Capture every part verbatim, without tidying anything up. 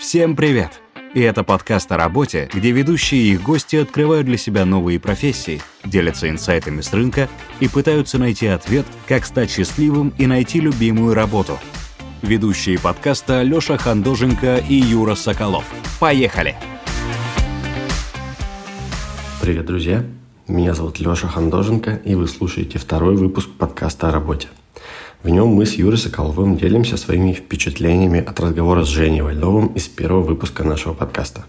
Всем привет! И это подкаст о работе, где ведущие и их гости открывают для себя новые профессии, делятся инсайтами с рынка и пытаются найти ответ, как стать счастливым и найти любимую работу. Ведущие подкаста Лёша Хандоженко и Юра Соколов. Поехали! Привет, друзья! Меня зовут Лёша Хандоженко, и вы слушаете второй выпуск подкаста о работе. В нем мы с Юрой Соколовым делимся своими впечатлениями от разговора с Женей Вольновым из первого выпуска нашего подкаста.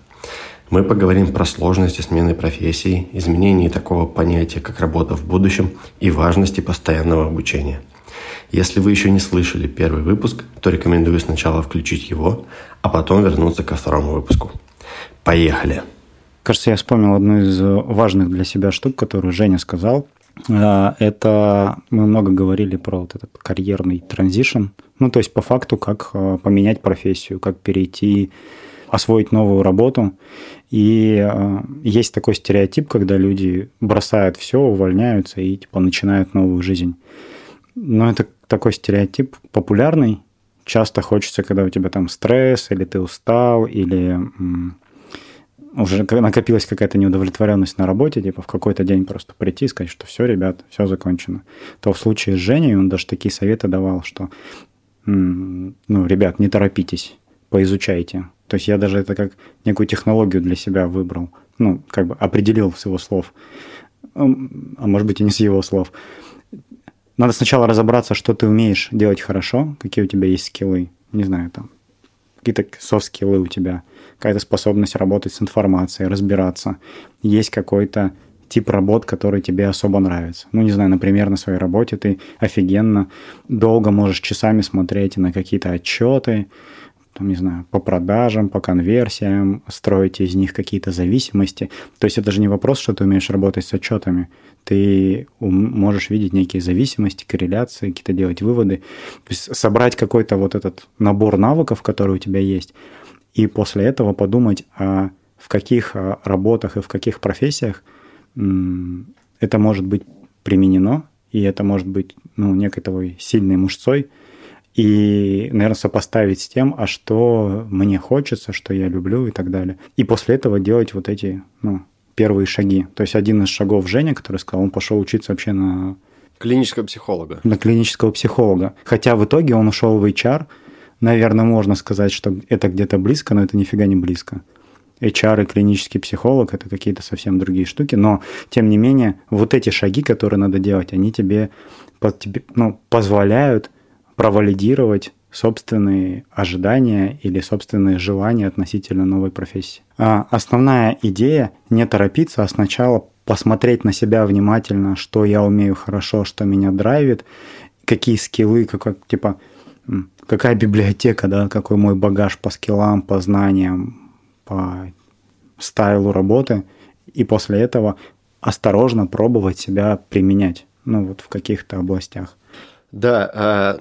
Мы поговорим про сложности смены профессии, изменения такого понятия, как работа в будущем, и важности постоянного обучения. Если вы еще не слышали первый выпуск, то рекомендую сначала включить его, а потом вернуться ко второму выпуску. Поехали! Кажется, я вспомнил одну из важных для себя штук, которую Женя сказал. Это мы много говорили про вот этот карьерный транзишн. Ну, то есть, по факту, как поменять профессию, как перейти, освоить новую работу. И есть такой стереотип, когда люди бросают все, увольняются и типа начинают новую жизнь. Но это такой стереотип популярный. Часто хочется, когда у тебя там стресс, или ты устал, или уже накопилась какая-то неудовлетворенность на работе, типа в какой-то день просто прийти и сказать, что все, ребят, все закончено. То в случае с Женей он даже такие советы давал, что, ну, ребят, не торопитесь, поизучайте. То есть я даже это как некую технологию для себя выбрал, ну, как бы определил с его слов, а может быть и не с его слов. Надо сначала разобраться, что ты умеешь делать хорошо, какие у тебя есть скиллы, не знаю, там, какие-то софт-скиллы у тебя, какая-то способность работать с информацией, разбираться. Есть какой-то тип работ, который тебе особо нравится. Ну, не знаю, например, на своей работе ты офигенно долго можешь часами смотреть на какие-то отчеты, там, не знаю, по продажам, по конверсиям, строить из них какие-то зависимости. То есть это же не вопрос, что ты умеешь работать с отчетами. Ты можешь видеть некие зависимости, корреляции, какие-то делать выводы. То есть собрать какой-то вот этот набор навыков, которые у тебя есть, и после этого подумать, а в каких работах и в каких профессиях это может быть применено, и это может быть, ну, некой такой сильной мышцой, и, наверное, сопоставить с тем, а что мне хочется, что я люблю и так далее. И после этого делать вот эти, ну, первые шаги. То есть один из шагов Женя, который сказал, он пошел учиться вообще на... Клинического психолога. На клинического психолога. Хотя в итоге он ушел в эйч ар. Наверное, можно сказать, что это где-то близко, но это нифига не близко. эйч ар и клинический психолог – это какие-то совсем другие штуки, но, тем не менее, вот эти шаги, которые надо делать, они тебе, ну, позволяют провалидировать собственные ожидания или собственные желания относительно новой профессии. А основная идея – не торопиться, а сначала посмотреть на себя внимательно, что я умею хорошо, что меня драйвит, какие скиллы, как, типа… Какая библиотека, да, какой мой багаж по скиллам, по знаниям, по стайлу работы. И после этого осторожно пробовать себя применять, ну, вот в каких-то областях. Да,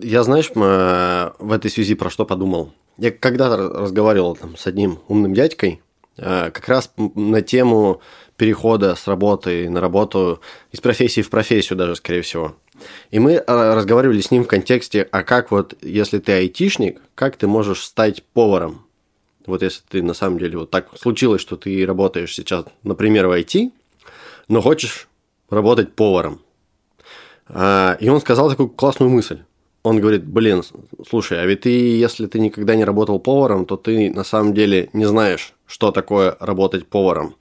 я, знаешь, в этой связи про что подумал. Я когда-то разговаривал там с одним умным дядькой как раз на тему перехода с работы на работу, из профессии в профессию даже, скорее всего. И мы разговаривали с ним в контексте, а как вот, если ты айтишник, как ты можешь стать поваром? Вот если ты на самом деле вот так случилось, что ты работаешь сейчас, например, в ай ти, но хочешь работать поваром. И он сказал такую классную мысль. Он говорит, блин, слушай, а ведь ты, если ты никогда не работал поваром, то ты на самом деле не знаешь, что такое работать поваром.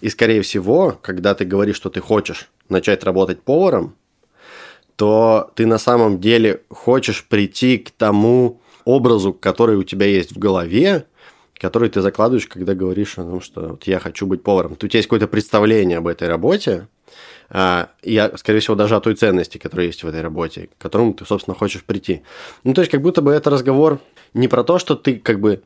И, скорее всего, когда ты говоришь, что ты хочешь начать работать поваром, то ты на самом деле хочешь прийти к тому образу, который у тебя есть в голове, который ты закладываешь, когда говоришь о том, что вот я хочу быть поваром. У тебя есть какое-то представление об этой работе, и, скорее всего, даже о той ценности, которая есть в этой работе, к которому ты, собственно, хочешь прийти. Ну, то есть, как будто бы это разговор не про то, что ты как бы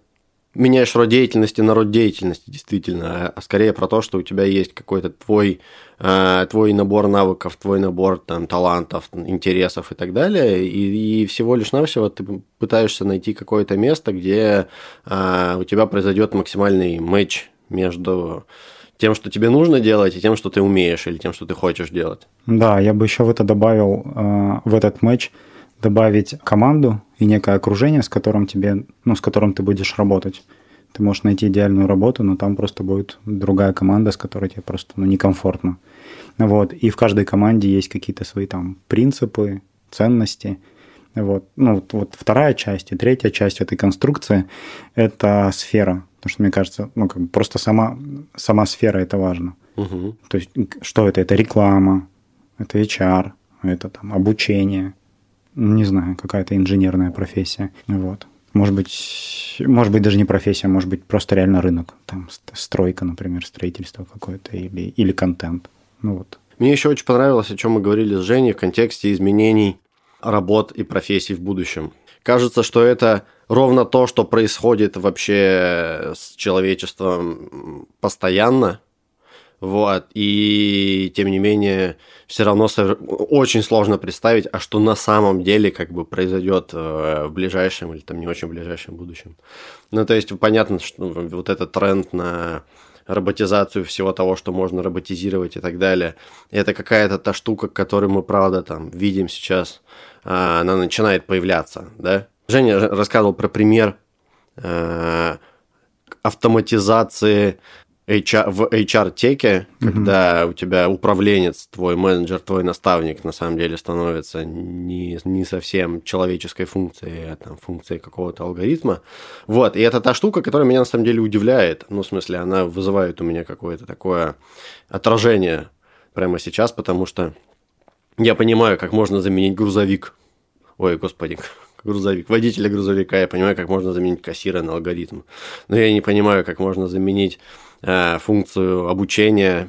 меняешь род деятельности на род деятельности, действительно, а скорее про то, что у тебя есть какой-то твой, твой набор навыков, твой набор там, талантов, интересов и так далее, и, и всего лишь навсего ты пытаешься найти какое-то место, где а, у тебя произойдет максимальный матч между тем, что тебе нужно делать, и тем, что ты умеешь, или тем, что ты хочешь делать. Да, я бы еще в это добавил, в этот матч добавить команду и некое окружение, с которым тебе, ну, с которым ты будешь работать. Ты можешь найти идеальную работу, но там просто будет другая команда, с которой тебе просто, ну, некомфортно. Вот. И в каждой команде есть какие-то свои там принципы, ценности. Вот. Ну, вот, вот вторая часть и третья часть этой конструкции – это сфера. Потому что, мне кажется, ну, как бы просто сама, сама сфера – это важно. Угу. То есть что это? Это реклама, это эйч ар, это там обучение, не знаю, какая-то инженерная профессия. Вот. Может быть, может быть, даже не профессия, может быть, просто реально рынок. Там стройка, например, строительство какое-то или, или контент. Ну, вот. Мне еще очень понравилось, о чем мы говорили с Женей в контексте изменений работ и профессий в будущем. Кажется, что это ровно то, что происходит вообще с человечеством постоянно. Вот. И, тем не менее, все равно очень сложно представить, а что на самом деле как бы произойдет в ближайшем или там не очень ближайшем будущем. Ну, то есть, понятно, что вот этот тренд на роботизацию всего того, что можно роботизировать и так далее, это какая-то та штука, которую мы, правда, там видим сейчас, она начинает появляться, да? Женя рассказывал про пример автоматизации эйч ар, в эйч ар-теке, mm-hmm. когда у тебя управленец, твой менеджер, твой наставник на самом деле становится не, не совсем человеческой функцией, а там, функцией какого-то алгоритма. Вот. И это та штука, которая меня на самом деле удивляет. Ну, в смысле, она вызывает у меня какое-то такое отражение прямо сейчас, потому что я понимаю, как можно заменить грузовик. Ой, господи, грузовик. Водителя грузовика. Я понимаю, как можно заменить кассира на алгоритм. Но я не понимаю, как можно заменить функцию обучения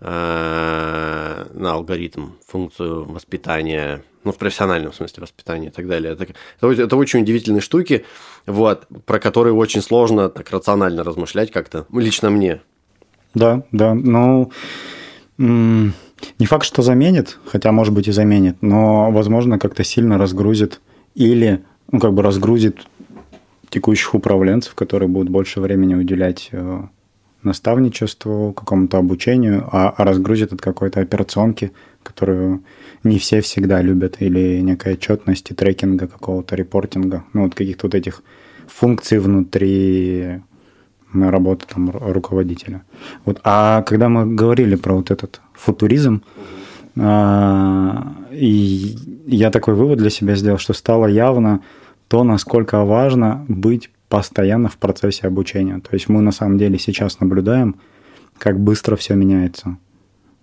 э, на алгоритм, функцию воспитания, ну, в профессиональном смысле воспитания и так далее. Это, это, это очень удивительные штуки, вот, про которые очень сложно так рационально размышлять как-то, лично мне. Да, да, ну, м- не факт, что заменит, хотя, может быть, и заменит, но, возможно, как-то сильно разгрузит или, ну, как бы разгрузит текущих управленцев, которые будут больше времени уделять э, наставничеству, какому-то обучению, а, а разгрузит от какой-то операционки, которую не все всегда любят, или некой отчетности, трекинга, какого-то репортинга, ну, вот каких-то вот этих функций внутри работы там, руководителя. Вот. А когда мы говорили про вот этот футуризм, а, и я такой вывод для себя сделал, что стало явно то, насколько важно быть постоянно в процессе обучения. То есть мы на самом деле сейчас наблюдаем, как быстро все меняется.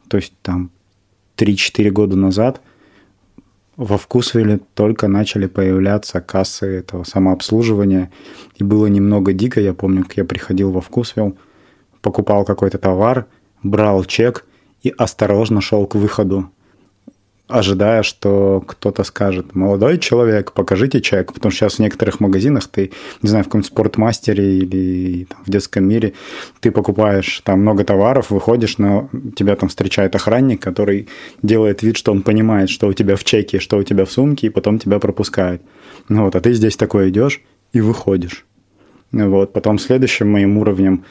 То есть там три-четыре года назад во Вкусвилле только начали появляться кассы этого самообслуживания. И было немного дико. Я помню, как я приходил во Вкусвилл, покупал какой-то товар, брал чек и осторожно шел к выходу, ожидая, что кто-то скажет: молодой человек, покажите чек. Потому что сейчас в некоторых магазинах ты, не знаю, в каком-нибудь Спортмастере или там, в Детском мире, ты покупаешь там много товаров, выходишь, но тебя там встречает охранник, который делает вид, что он понимает, что у тебя в чеке, что у тебя в сумке, и потом тебя пропускает. Ну вот, а ты здесь такой идешь и выходишь. Вот, потом следующим моим уровнем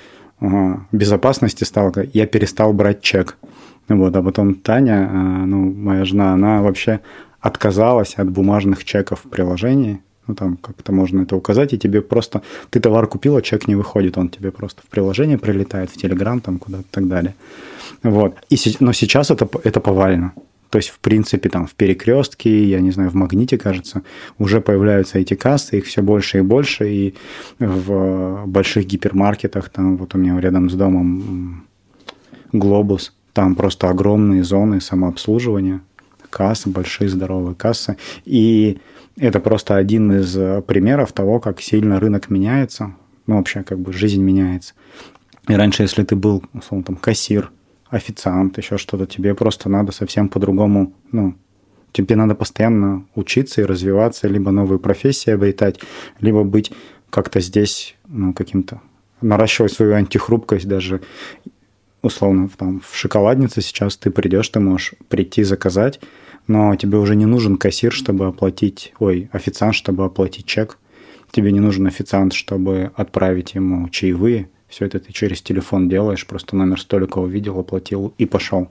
безопасности стало, я перестал брать чек. Вот, а потом Таня, ну, моя жена, она вообще отказалась от бумажных чеков в приложении. Ну, там как-то можно это указать, и тебе просто... Ты товар купила, чек не выходит, он тебе просто в приложение прилетает, в Телеграм, там куда-то и так далее. Вот. И, но сейчас это, это повально. То есть, в принципе, там в Перекрестке, я не знаю, в Магните, кажется, уже появляются эти кассы, их все больше и больше, и в больших гипермаркетах, там вот у меня рядом с домом Глобус, там просто огромные зоны самообслуживания, кассы, большие здоровые кассы. И это просто один из примеров того, как сильно рынок меняется. Ну, вообще, как бы жизнь меняется. И раньше, если ты был, условно, там, кассир, официант, еще что-то, тебе просто надо совсем по-другому, ну, тебе надо постоянно учиться и развиваться, либо новые профессии обретать, либо быть как-то здесь, ну, каким-то, наращивать свою антихрупкость даже. Условно, там, в Шоколаднице сейчас ты придешь, ты можешь прийти заказать, но тебе уже не нужен кассир, чтобы оплатить, ой, официант, чтобы оплатить чек. Тебе не нужен официант, чтобы отправить ему чаевые. Все это ты через телефон делаешь, просто номер столика увидел, оплатил и пошел.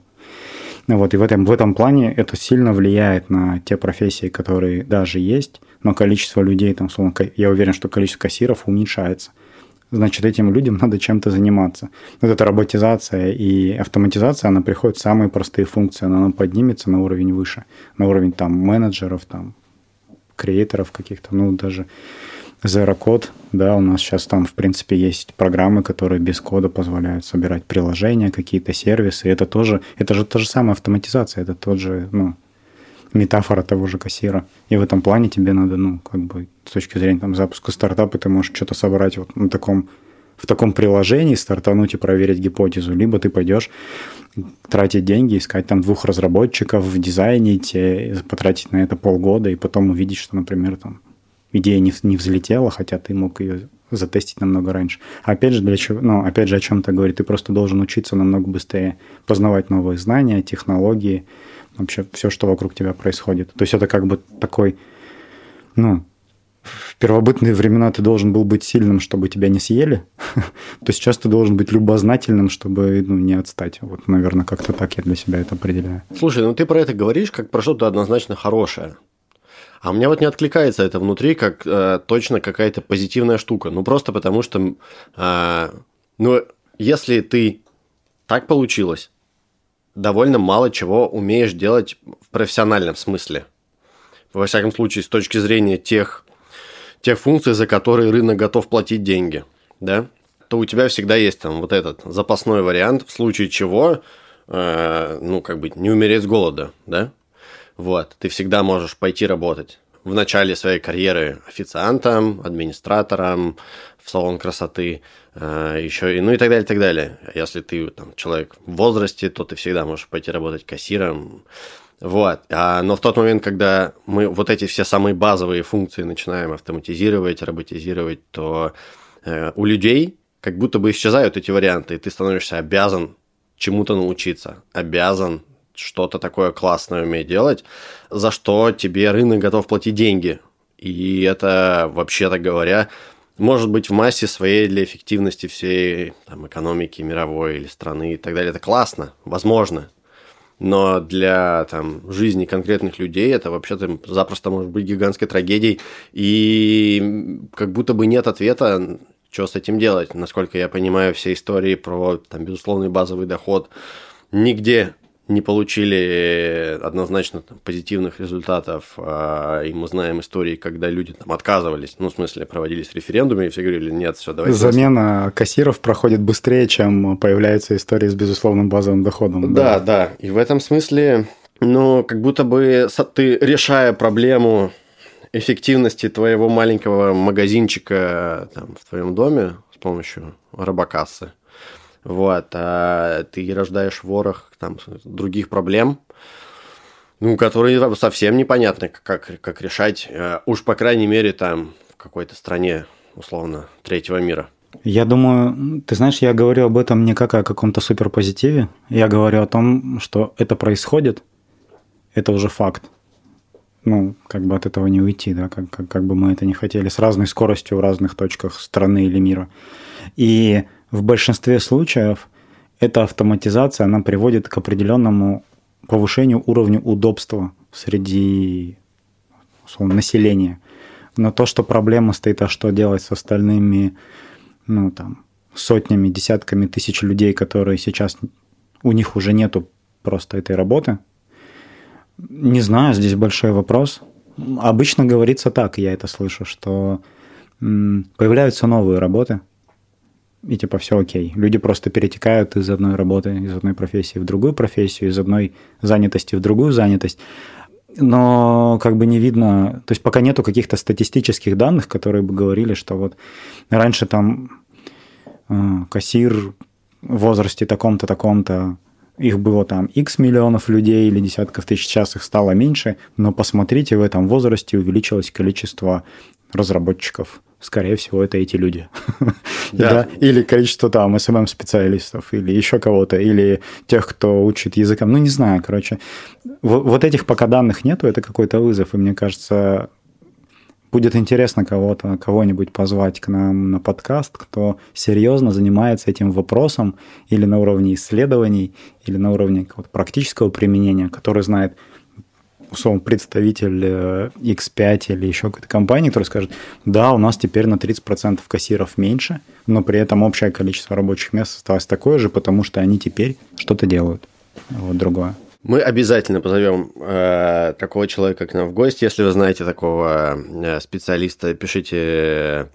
Вот, и в этом, в этом плане это сильно влияет на те профессии, которые даже есть, но количество людей, там, словно, я уверен, что количество кассиров уменьшается. Значит, этим людям надо чем-то заниматься. Вот эта роботизация и автоматизация, она приходит в самые простые функции, она поднимется на уровень выше, на уровень там, менеджеров, там, креаторов каких-то, ну, даже зеро-код, да, у нас сейчас там, в принципе, есть программы, которые без кода позволяют собирать приложения, какие-то сервисы, это тоже, это же та же самая автоматизация, это тот же, ну, метафора того же кассира. И в этом плане тебе надо, ну, как бы, с точки зрения там, запуска стартапа, ты можешь что-то собрать вот на таком, в таком приложении, стартануть и проверить гипотезу. Либо ты пойдешь тратить деньги, искать там двух разработчиков, дизайнить, потратить на это полгода, и потом увидеть, что, например, там идея не, не взлетела, хотя ты мог ее затестить намного раньше. Опять же, для чего, ну, опять же, о чем-то говорит, ты просто должен учиться намного быстрее, познавать новые знания, технологии, вообще все, что вокруг тебя происходит. То есть это как бы такой, ну, в первобытные времена ты должен был быть сильным, чтобы тебя не съели, то сейчас ты должен быть любознательным, чтобы, ну, не отстать. Вот, наверное, как-то так я для себя это определяю. Слушай, ну ты про это говоришь как про что-то однозначно хорошее. А у меня вот не откликается это внутри, как э, точно какая-то позитивная штука. Ну, просто потому что, э, ну, если ты так получилось, довольно мало чего умеешь делать в профессиональном смысле. Во всяком случае, с точки зрения тех, тех функций, за которые рынок готов платить деньги, да, то у тебя всегда есть там вот этот запасной вариант, в случае чего, э, ну, как бы не умереть с голода, да. Вот, ты всегда можешь пойти работать в начале своей карьеры официантом, администратором, в салон красоты, э, еще и, ну и так далее, так далее. Если ты там, человек в возрасте, то ты всегда можешь пойти работать кассиром. Вот. А, но в тот момент, когда мы вот эти все самые базовые функции начинаем автоматизировать, роботизировать, то э, у людей как будто бы исчезают эти варианты, и ты становишься обязан чему-то научиться, обязан что-то такое классное уметь делать, за что тебе рынок готов платить деньги. И это, вообще-то говоря, может быть в массе своей для эффективности всей там, экономики мировой или страны и так далее. Это классно, возможно. Но для там, жизни конкретных людей это вообще-то запросто может быть гигантской трагедией. И как будто бы нет ответа, что с этим делать. Насколько я понимаю, все истории про там, безусловный базовый доход нигде не получили однозначно там, позитивных результатов, а, и мы знаем истории, когда люди там отказывались, ну, в смысле, проводились референдумы, и все говорили, нет, все, давайте... Замена раз. Кассиров проходит быстрее, чем появляются истории с безусловным базовым доходом. Да, да, да. И в этом смысле, ну, как будто бы ты, решая проблему эффективности твоего маленького магазинчика там, в твоем доме с помощью робокассы, вот, а ты рождаешь ворох там, других проблем, ну, которые совсем непонятно, как, как решать, уж, по крайней мере, там, в какой-то стране, условно, третьего мира. Я думаю, ты знаешь, я говорю об этом не как о каком-то суперпозитиве, я говорю о том, что это происходит, это уже факт. Ну, как бы от этого не уйти, да, как, как, как бы мы это не хотели, с разной скоростью в разных точках страны или мира. И в большинстве случаев эта автоматизация, она приводит к определенному повышению уровня удобства среди, условно, населения. Но то, что проблема стоит, а что делать с остальными, ну, там, сотнями, десятками тысяч людей, которые сейчас, у них уже нету просто этой работы, не знаю, здесь большой вопрос. Обычно говорится так, я это слышу, что появляются новые работы, и типа все окей. Люди просто перетекают из одной работы, из одной профессии в другую профессию, из одной занятости в другую занятость. Но как бы не видно, то есть пока нету каких-то статистических данных, которые бы говорили, что вот раньше там кассир в возрасте таком-то, таком-то, их было там X миллионов людей или десятков тысяч, сейчас их стало меньше, но посмотрите, в этом возрасте увеличилось количество разработчиков. Скорее всего, это эти люди. Да. Или количество там эс эм эм-специалистов, или еще кого-то, или тех, кто учит языкам. Ну, не знаю, короче. Вот этих пока данных нету, это какой-то вызов, и мне кажется, будет интересно кого-то, кого-нибудь позвать к нам на подкаст, кто серьезно занимается этим вопросом или на уровне исследований, или на уровне какого-то практического применения, который знает, условно, представитель икс пять или еще какой-то компании, который скажет, да, у нас теперь на тридцать процентов кассиров меньше, но при этом общее количество рабочих мест осталось такое же, потому что они теперь что-то делают. Вот другое. Мы обязательно позовем э, такого человека к нам в гости. Если вы знаете такого э, специалиста, пишите э,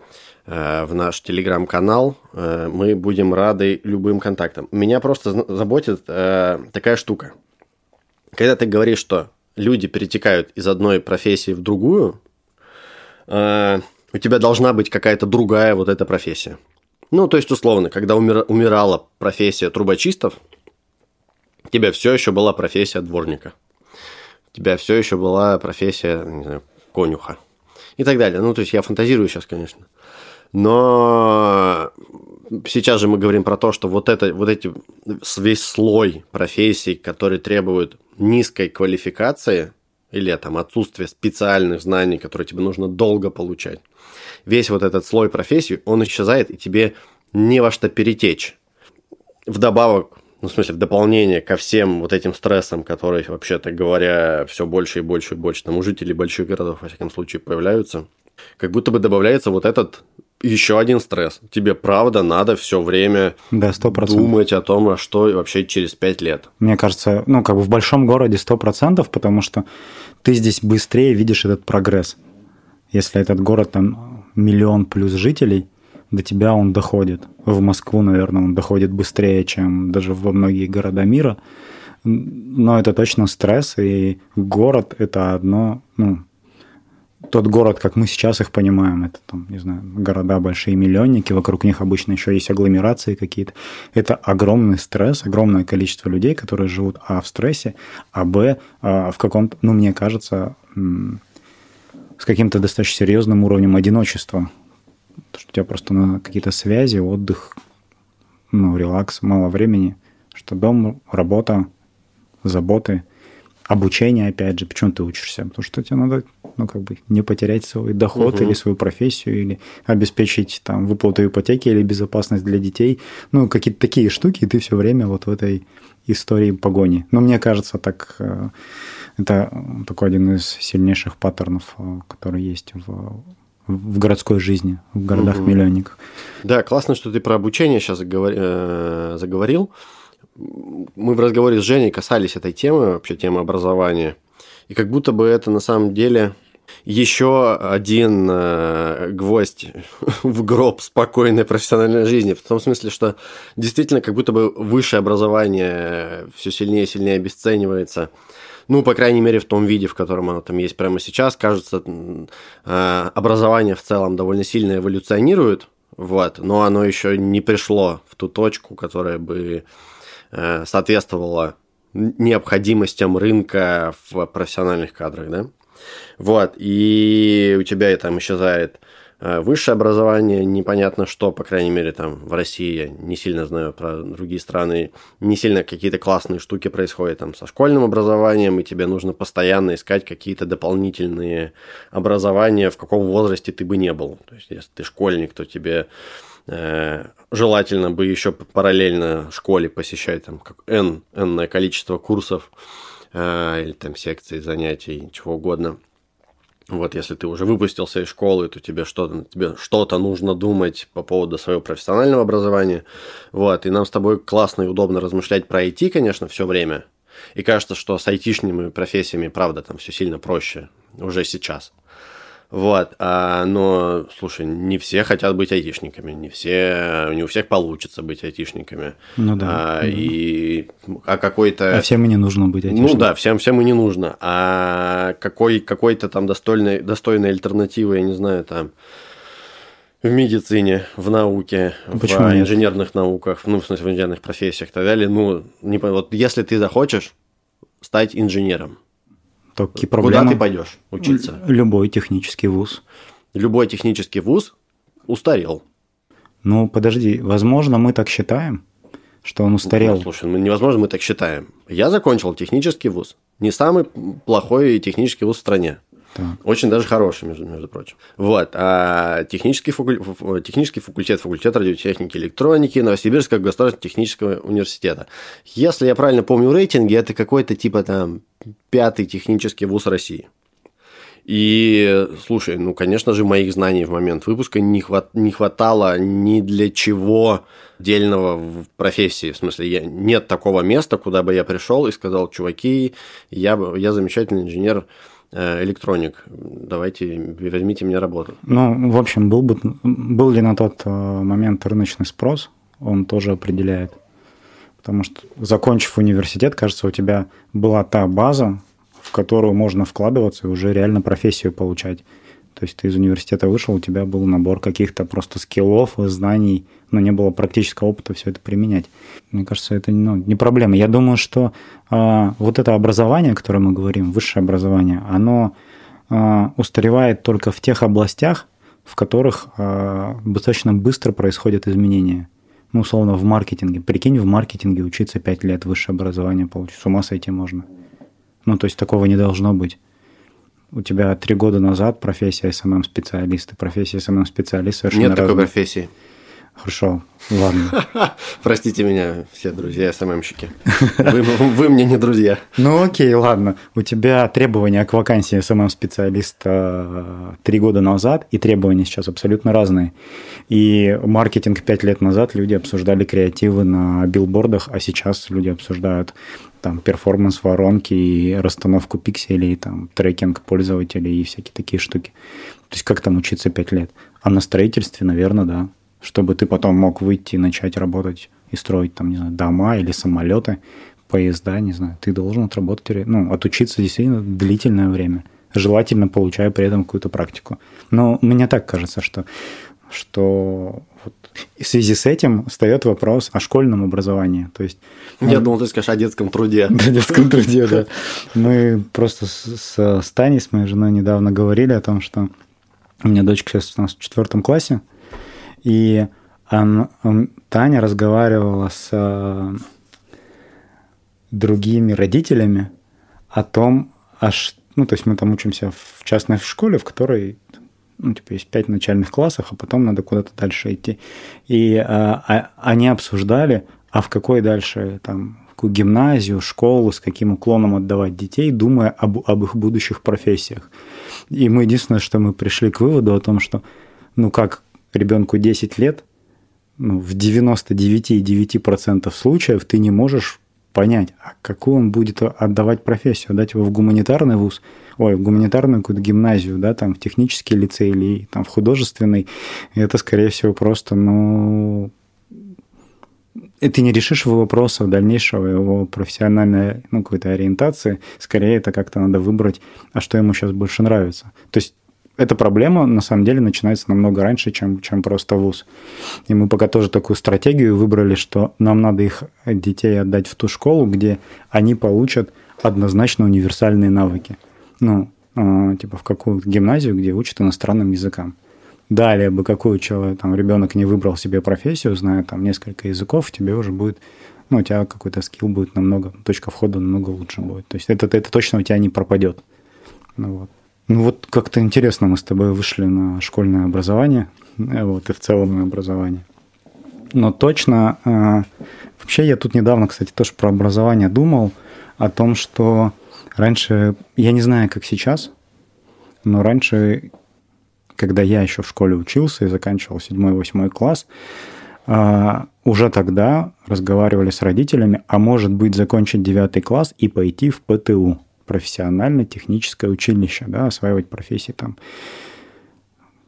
в наш телеграм-канал. Э, мы будем рады любым контактам. Меня просто заботит э, такая штука. Когда ты говоришь, что люди перетекают из одной профессии в другую, э, у тебя должна быть какая-то другая вот эта профессия. Ну, то есть, условно, когда умира- умирала профессия трубочистов, у тебя все еще была профессия дворника. У тебя все еще была профессия, не знаю, конюха. И так далее. Ну, то есть, я фантазирую сейчас, конечно. Но сейчас же мы говорим про то, что вот, это, вот эти, весь слой профессий, которые требуют низкой квалификации или там, отсутствие специальных знаний, которые тебе нужно долго получать, весь вот этот слой профессий, он исчезает, и тебе не во что перетечь. Вдобавок, ну, в смысле, в дополнение ко всем вот этим стрессам, которые, вообще-то говоря, все больше и больше и больше там у жителей больших городов, во всяком случае, появляются, как будто бы добавляется вот этот еще один стресс. Тебе, правда, надо все время да, сто процентов думать о том, что вообще через пять лет. Мне кажется, ну, как бы в большом городе сто процентов, потому что ты здесь быстрее видишь этот прогресс. Если этот город, там, миллион плюс жителей, до тебя он доходит. В Москву, наверное, он доходит быстрее, чем даже во многие города мира. Но это точно стресс, и город – это одно... Ну, тот город, как мы сейчас их понимаем, это, там, не знаю, города большие миллионники, вокруг них обычно еще есть агломерации какие-то. Это огромный стресс, огромное количество людей, которые живут, а, в стрессе, а, б, в каком-то, ну, мне кажется, с каким-то достаточно серьезным уровнем одиночества. То, что у тебя просто на какие-то связи, отдых, ну, релакс, мало времени, что дом, работа, заботы, обучение, опять же, почему ты учишься? Потому что тебе надо, ну, как бы, не потерять свой доход угу. или свою профессию, или обеспечить там выплату ипотеки или безопасность для детей. Ну, какие-то такие штуки, и ты все время вот в этой истории погони. Но мне кажется, так это такой один из сильнейших паттернов, который есть в в городской жизни, в городах-миллионниках. Да, классно, что ты про обучение сейчас заговорил. Мы в разговоре с Женей касались этой темы, вообще темы образования. И как будто бы это на самом деле еще один гвоздь в гроб спокойной профессиональной жизни. В том смысле, что действительно как будто бы высшее образование все сильнее и сильнее обесценивается. Ну, по крайней мере, в том виде, в котором оно там есть прямо сейчас. Кажется, образование в целом довольно сильно эволюционирует, вот, но оно еще не пришло в ту точку, которая бы соответствовала необходимостям рынка в профессиональных кадрах, да? Вот, и у тебя там исчезает высшее образование, непонятно что, по крайней мере, там в России, я не сильно знаю про другие страны, не сильно какие-то классные штуки происходят там со школьным образованием, и тебе нужно постоянно искать какие-то дополнительные образования, в каком возрасте ты бы не был. То есть, если ты школьник, то тебе э, желательно бы еще параллельно школе посещать там как N, энное количество курсов э, или там секций, занятий, чего угодно. Вот, если ты уже выпустился из школы, то тебе что-то, тебе что-то нужно думать по поводу своего профессионального образования. Вот, и нам с тобой классно и удобно размышлять про ай ти, конечно, все время. И кажется, что с айтишными профессиями, правда, там все сильно проще уже сейчас. Вот, а, но, слушай, не все хотят быть айтишниками, не все, не у всех получится быть айтишниками. Ну да. А, ну, и, а какой-то... А всем и не нужно быть айтишниками. Ну да, всем, всем и не нужно. А какой, какой-то там достойной, достойной альтернативы, я не знаю, там, в медицине, в науке, почему в нет? инженерных науках, ну, в смысле, в инженерных профессиях и так далее. Ну, не, вот если ты захочешь стать инженером, то какие проблемы? Куда ты пойдешь учиться? Любой технический вуз. Любой технический вуз устарел. Ну, подожди, возможно, мы так считаем, что он устарел. Ну, слушай, невозможно, мы так считаем. Я закончил технический вуз. Не самый плохой технический вуз в стране. Так. Очень даже хороший, между, между прочим. Вот. А технический, факуль... технический факультет, факультет радиотехники и электроники Новосибирского государственного технического университета. Если я правильно помню рейтинги, это какой-то типа там пятый технический вуз России. И, слушай, ну, конечно же, моих знаний в момент выпуска не, хват... не хватало ни для чего дельного в профессии. В смысле, я... нет такого места, куда бы я пришел и сказал: чуваки, я, я замечательный инженер, электроник, давайте, возьмите мне работу. Ну, в общем, был, бы, был ли на тот момент рыночный спрос, он тоже определяет. Потому что, закончив университет, кажется, у тебя была та база, в которую можно вкладываться и уже реально профессию получать. То есть ты из университета вышел, у тебя был набор каких-то просто скиллов, знаний, но не было практического опыта все это применять. Мне кажется, это ну, не проблема. Я думаю, что э, вот это образование, о котором мы говорим, высшее образование, оно э, устаревает только в тех областях, в которых э, достаточно быстро происходят изменения. Ну, условно, в маркетинге. Прикинь, в маркетинге учиться пять лет, высшее образование получить. С ума сойти можно. Ну, то есть такого не должно быть. У тебя три года назад профессия эс эм эм-специалист, и профессия эс эм эм-специалист совершенно разная. Нет разные. Такой профессии. Хорошо, ладно. Простите меня, все друзья эс эм эм-щики. Вы, вы мне не друзья. Ну, окей, ладно. У тебя требования к вакансии эс эм эм-специалиста три года назад, и требования сейчас абсолютно разные. И маркетинг пять лет назад люди обсуждали креативы на билбордах, а сейчас люди обсуждают там перформанс воронки и расстановку пикселей, там трекинг пользователей и всякие такие штуки. То есть как там учиться пять лет? А на строительстве, наверное, да. Чтобы ты потом мог выйти и начать работать и строить там, не знаю, дома или самолеты, поезда, не знаю, ты должен отработать, ну, отучиться действительно длительное время, желательно получая при этом какую-то практику. Но мне так кажется, что, что вот в связи с этим встает вопрос о школьном образовании. То есть, я он... думал, ты скажешь о детском труде. О детском труде, да. Мы просто с Таней, с моей женой, недавно говорили о том, что у меня дочка сейчас у нас в четвертом классе, и он, он, Таня разговаривала с э, другими родителями о том, аж, ну, то есть мы там учимся в частной школе, в которой, ну, типа, есть пять начальных классов, а потом надо куда-то дальше идти. И э, а, они обсуждали, а в какой дальше, там, в какую гимназию, школу, с каким уклоном отдавать детей, думая об, об их будущих профессиях. И мы единственное, что мы пришли к выводу о том, что, ну, как ребенку десять лет, ну, в девяносто девять целых девять десятых процента случаев ты не можешь понять, а какую он будет отдавать профессию, отдать его в гуманитарный вуз, ой, в гуманитарную какую-то гимназию, да, там в технический лицей или там в художественный, это, скорее всего, просто, ну, ты не решишь его вопроса дальнейшего, его профессиональной, ну, какой-то ориентации, скорее это как-то надо выбрать, а что ему сейчас больше нравится. То есть эта проблема, на самом деле, начинается намного раньше, чем, чем просто вуз. И мы пока тоже такую стратегию выбрали, что нам надо их детей отдать в ту школу, где они получат однозначно универсальные навыки. Ну, э, типа в какую-то гимназию, где учат иностранным языкам. Далее бы какой человек, там, ребенок не выбрал себе профессию, зная там несколько языков, тебе уже будет, ну, у тебя какой-то скилл будет намного, точка входа намного лучше будет. То есть это, это точно у тебя не пропадет. Ну, вот. Ну вот как-то интересно мы с тобой вышли на школьное образование, вот, и в целом на образование. Но точно, э, вообще я тут недавно, кстати, тоже про образование думал, о том, что раньше, я не знаю, как сейчас, но раньше, когда я еще в школе учился и заканчивал седьмой-восьмой класс, э, уже тогда разговаривали с родителями, а может быть закончить девятый класс и пойти в пэ тэ у. Профессионально-техническое училище, да, осваивать профессии там,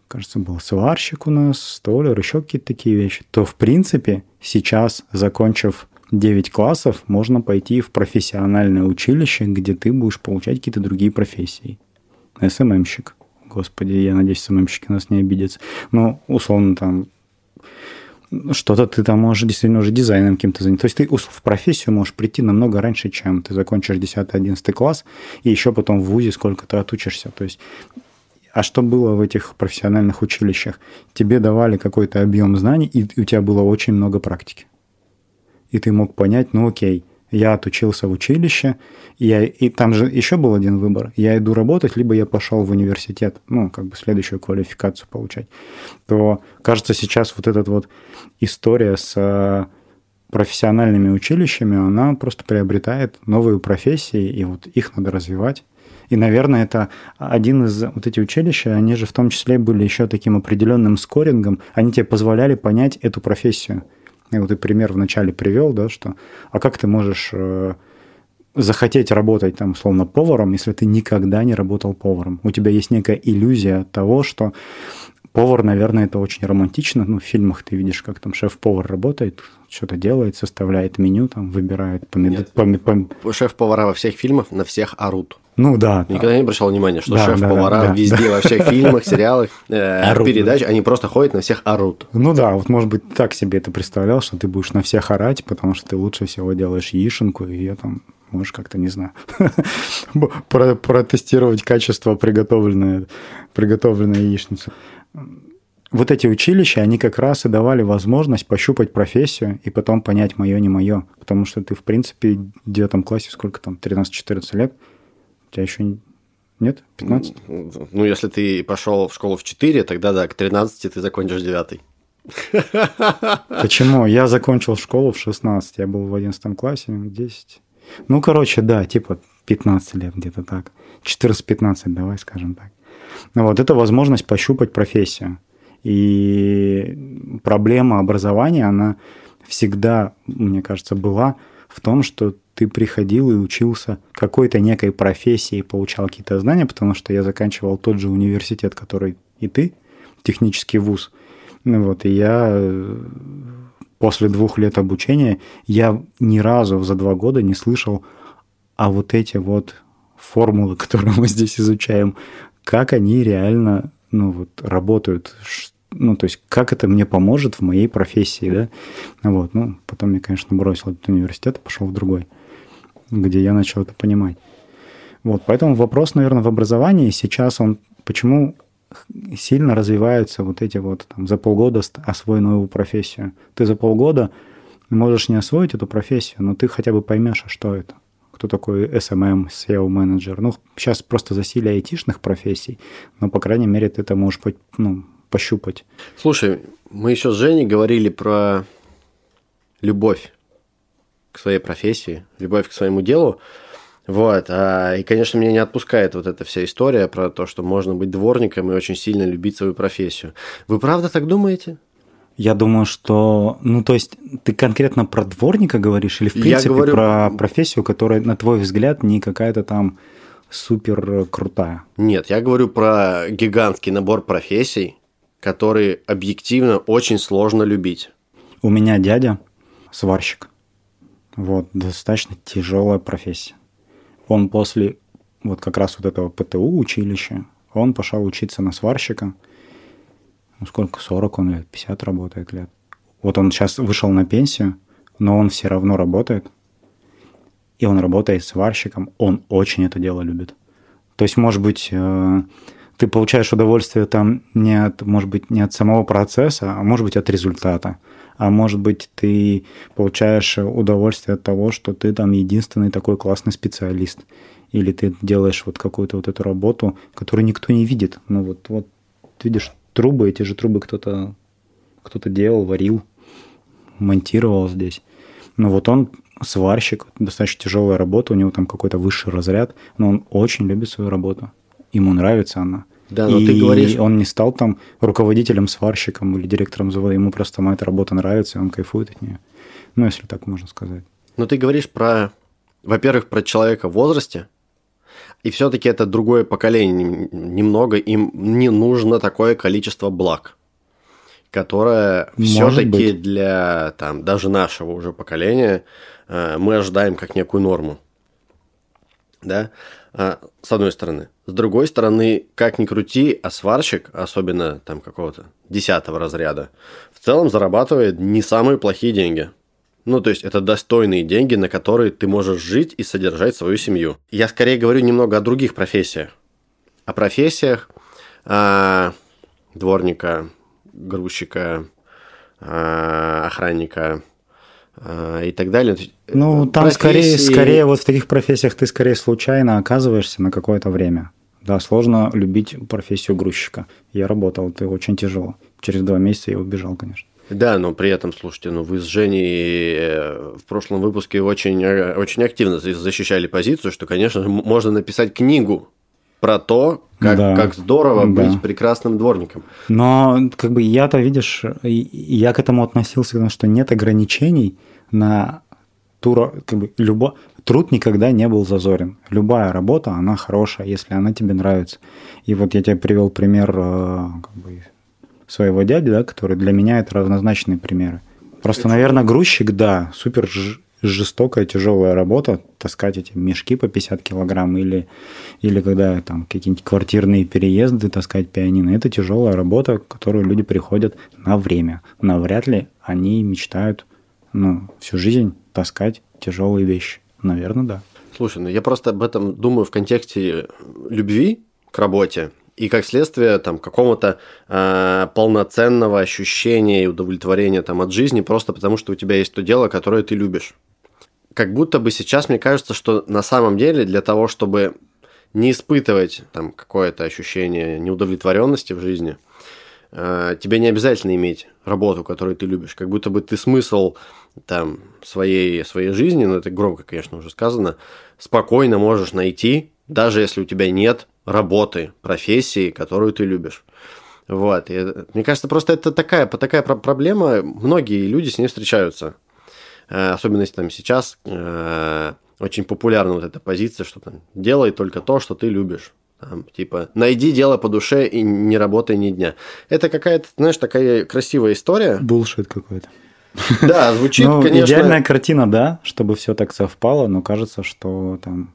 кажется, был сварщик у нас, столяр, еще какие-то такие вещи, то, в принципе, сейчас, закончив девять классов, можно пойти в профессиональное училище, где ты будешь получать какие-то другие профессии. эс эм эм-щик. Господи, я надеюсь, эс эм эм-щики нас не обидятся. Ну, условно, там, что-то ты там можешь действительно уже дизайном каким-то заняться. То есть ты в профессию можешь прийти намного раньше, чем ты закончишь десятый-одиннадцатый класс, и еще потом в вузе сколько ты отучишься. То есть, а что было в этих профессиональных училищах? Тебе давали какой-то объем знаний, и у тебя было очень много практики. И ты мог понять, ну окей, Я отучился в училище, и, я, и там же еще был один выбор. Я иду работать, либо я пошел в университет, ну, как бы следующую квалификацию получать. То, кажется, сейчас вот эта вот история с профессиональными училищами, она просто приобретает новые профессии, и вот их надо развивать. И, наверное, это один из... Вот эти училища, они же в том числе были еще таким определенным скорингом. Они тебе позволяли понять эту профессию. И вот ты пример вначале привел, да, что... А как ты можешь э, захотеть работать, там, условно, поваром, если ты никогда не работал поваром? У тебя есть некая иллюзия того, что повар, наверное, это очень романтично. Ну, в фильмах ты видишь, как там шеф-повар работает, что-то делает, составляет меню, там, выбирает помидоры. Пом... Пом... Шеф-повара во всех фильмах на всех орут. Ну да. Никогда да. не обращал внимания, что да, шеф-повара да, да, везде, да. во всех фильмах, сериалах, э, передачах, они просто ходят на всех орут. Ну да, вот, может быть, так себе это представлял, что ты будешь на всех орать, потому что ты лучше всего делаешь яишенку, и ее там можешь как-то, не знаю, протестировать качество приготовленной яичницы. Вот эти училища, они как раз и давали возможность пощупать профессию и потом понять, мое, не мое. Потому что ты, в принципе, в девятом классе, сколько там, тринадцать-четырнадцать лет, у тебя еще нет? пятнадцать? Ну, если ты пошел в школу в четыре, тогда да, к тринадцати ты закончишь девятый. Почему? Я закончил школу в шестнадцать, я был в одиннадцатом классе, десять. Ну, короче, да, типа пятнадцать лет где-то так. четырнадцать-пятнадцать, давай скажем так. Ну, вот это возможность пощупать профессию. И проблема образования, она всегда, мне кажется, была в том, что ты приходил и учился какой-то некой профессии, получал какие-то знания, потому что я заканчивал тот же университет, который и ты, технический вуз. Ну вот, и я после двух лет обучения, я ни разу за два года не слышал, а вот эти вот формулы, которые мы здесь изучаем, как они реально, ну, вот, работают, ну, то есть, как это мне поможет в моей профессии, да, вот, ну, потом я, конечно, бросил этот университет и пошел в другой, где я начал это понимать. Вот, поэтому вопрос, наверное, в образовании сейчас, он, почему сильно развиваются вот эти вот, там, за полгода освой новую профессию. Ты за полгода можешь не освоить эту профессию, но ты хотя бы поймешь, что это. Кто такой эс эм эм, сео-менеджер. Ну, сейчас просто засилие айтишных профессий, но, по крайней мере, ты это можешь, ну, пощупать. Слушай, мы еще с Женей говорили про любовь к своей профессии, любовь к своему делу. Вот. И, конечно, меня не отпускает вот эта вся история про то, что можно быть дворником и очень сильно любить свою профессию. Вы правда так думаете? Я думаю, что... Ну, то есть, ты конкретно про дворника говоришь или, в принципе, говорю... про профессию, которая, на твой взгляд, не какая-то там супер крутая? Нет, я говорю про гигантский набор профессий, которые объективно очень сложно любить. У меня дядя сварщик. Вот, достаточно тяжелая профессия. Он после вот как раз вот этого ПТУ училища, он пошел учиться на сварщика. Ну, сколько, сорок он лет, пятьдесят работает лет. Вот он сейчас вышел на пенсию, но он все равно работает. И он работает сварщиком, он очень это дело любит. То есть, может быть, ты получаешь удовольствие там не от, может быть, не от самого процесса, а может быть, от результата. А может быть, ты получаешь удовольствие от того, что ты там единственный такой классный специалист. Или ты делаешь вот какую-то вот эту работу, которую никто не видит. Ну вот, вот видишь, трубы, эти же трубы кто-то, кто-то делал, варил, монтировал здесь. Ну вот он сварщик, достаточно тяжелая работа, у него там какой-то высший разряд, но он очень любит свою работу, ему нравится она. Да, но и ты говоришь... он не стал там руководителем, сварщиком или директором завода, ему просто ему эта работа нравится, и он кайфует от нее. Ну, если так можно сказать. Но ты говоришь про, во-первых, про человека в возрасте, и все-таки это другое поколение, немного им не нужно такое количество благ, которое все-таки для там, даже нашего уже поколения мы ожидаем как некую норму. Да? С одной стороны. С другой стороны, как ни крути, а сварщик, особенно там какого-то десятого разряда, в целом зарабатывает не самые плохие деньги. Ну, то есть, это достойные деньги, на которые ты можешь жить и содержать свою семью. Я скорее говорю немного о других профессиях. О профессиях а, дворника, грузчика, а, охранника, и так далее. Ну, там профессии... скорее, скорее вот в таких профессиях ты скорее случайно оказываешься на какое-то время. Да, сложно любить профессию грузчика. Я работал, это очень тяжело. Через два месяца я убежал, конечно. Да, но при этом, слушайте, ну вы с Женей в прошлом выпуске очень, очень активно защищали позицию, что, конечно же, можно написать книгу про то, как, да. как здорово да. быть прекрасным дворником. Но как бы я-то, видишь, я к этому относился, потому что нет ограничений на ту, как бы, любо... труд никогда не был зазорен. Любая работа, она хорошая, если она тебе нравится. И вот я тебе привел пример как бы, своего дяди, да, который для меня это равнозначные примеры. Просто, это наверное, что? грузчик, да, супер жестокая, тяжелая работа, таскать эти мешки по пятьдесят килограмм или, или когда там какие-нибудь квартирные переезды, таскать пианино. Это тяжелая работа, к которой люди приходят на время. Но вряд ли они мечтают ну, всю жизнь таскать тяжелые вещи. Наверное, да. Слушай, ну я просто об этом думаю в контексте любви к работе и как следствие там, какого-то э, полноценного ощущения и удовлетворения там, от жизни просто потому, что у тебя есть то дело, которое ты любишь. Как будто бы сейчас мне кажется, что на самом деле для того, чтобы не испытывать там, какое-то ощущение неудовлетворенности в жизни, э, тебе не обязательно иметь работу, которую ты любишь. Как будто бы ты смысл там, своей, своей жизни, ну это громко, конечно, уже сказано, спокойно можешь найти, даже если у тебя нет работы, профессии, которую ты любишь. Вот. И, мне кажется, просто это такая, такая проблема, многие люди с ней встречаются. Особенно там сейчас э, очень популярна вот эта позиция, что там делай только то, что ты любишь. Там, типа найди дело по душе и не работай ни дня. Это какая-то, знаешь, такая красивая история. Булшит какой-то. Да, звучит, ну, конечно. Идеальная картина, да, чтобы все так совпало, но кажется, что там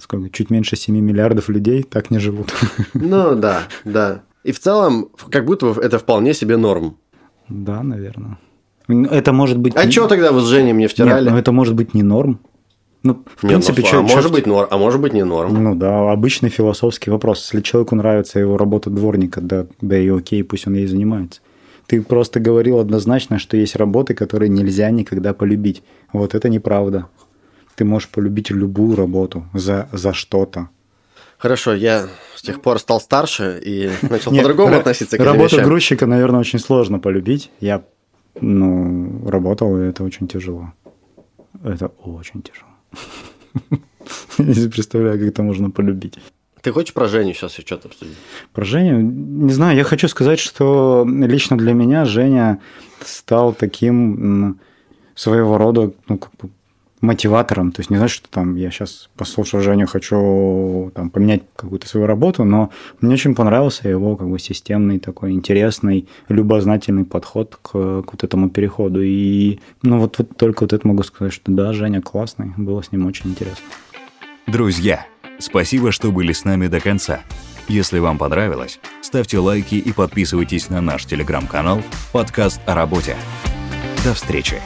сколько, чуть меньше семи миллиардов людей так не живут. Ну да, да. И в целом, как будто это вполне себе норм. Да, наверное. Это может быть... А не... что тогда вы с Женей мне втирали? Нет, ну это может быть не норм. Ну, в Нет, принципе, ну, что, а, может что... быть норм, а может быть не норм. Ну да, обычный философский вопрос. Если человеку нравится его работа дворника, да, да и окей, пусть он ей занимается. Ты просто говорил однозначно, что есть работы, которые нельзя никогда полюбить. Вот это неправда. Ты можешь полюбить любую работу за, за что-то. Хорошо, я с тех пор стал старше и начал по-другому относиться к этим вещам. Работу грузчика, наверное, очень сложно полюбить. Я... Ну, работал, и это очень тяжело. Это очень тяжело. Я не представляю, как это можно полюбить. Ты хочешь про Женю сейчас еще что-то обсудить? Про Женю? Не знаю, я хочу сказать, что лично для меня Женя стал таким своего рода ну, как бы мотиватором. То есть не значит, что там я сейчас, послушав Женю, хочу там, поменять какую-то свою работу, но мне очень понравился его как бы системный, такой интересный, любознательный подход к, к вот этому переходу. И ну, вот, вот только вот это могу сказать, что да, Женя классный, было с ним очень интересно. Друзья, спасибо, что были с нами до конца. Если вам понравилось, ставьте лайки и подписывайтесь на наш телеграм-канал «Подкаст о работе». До встречи!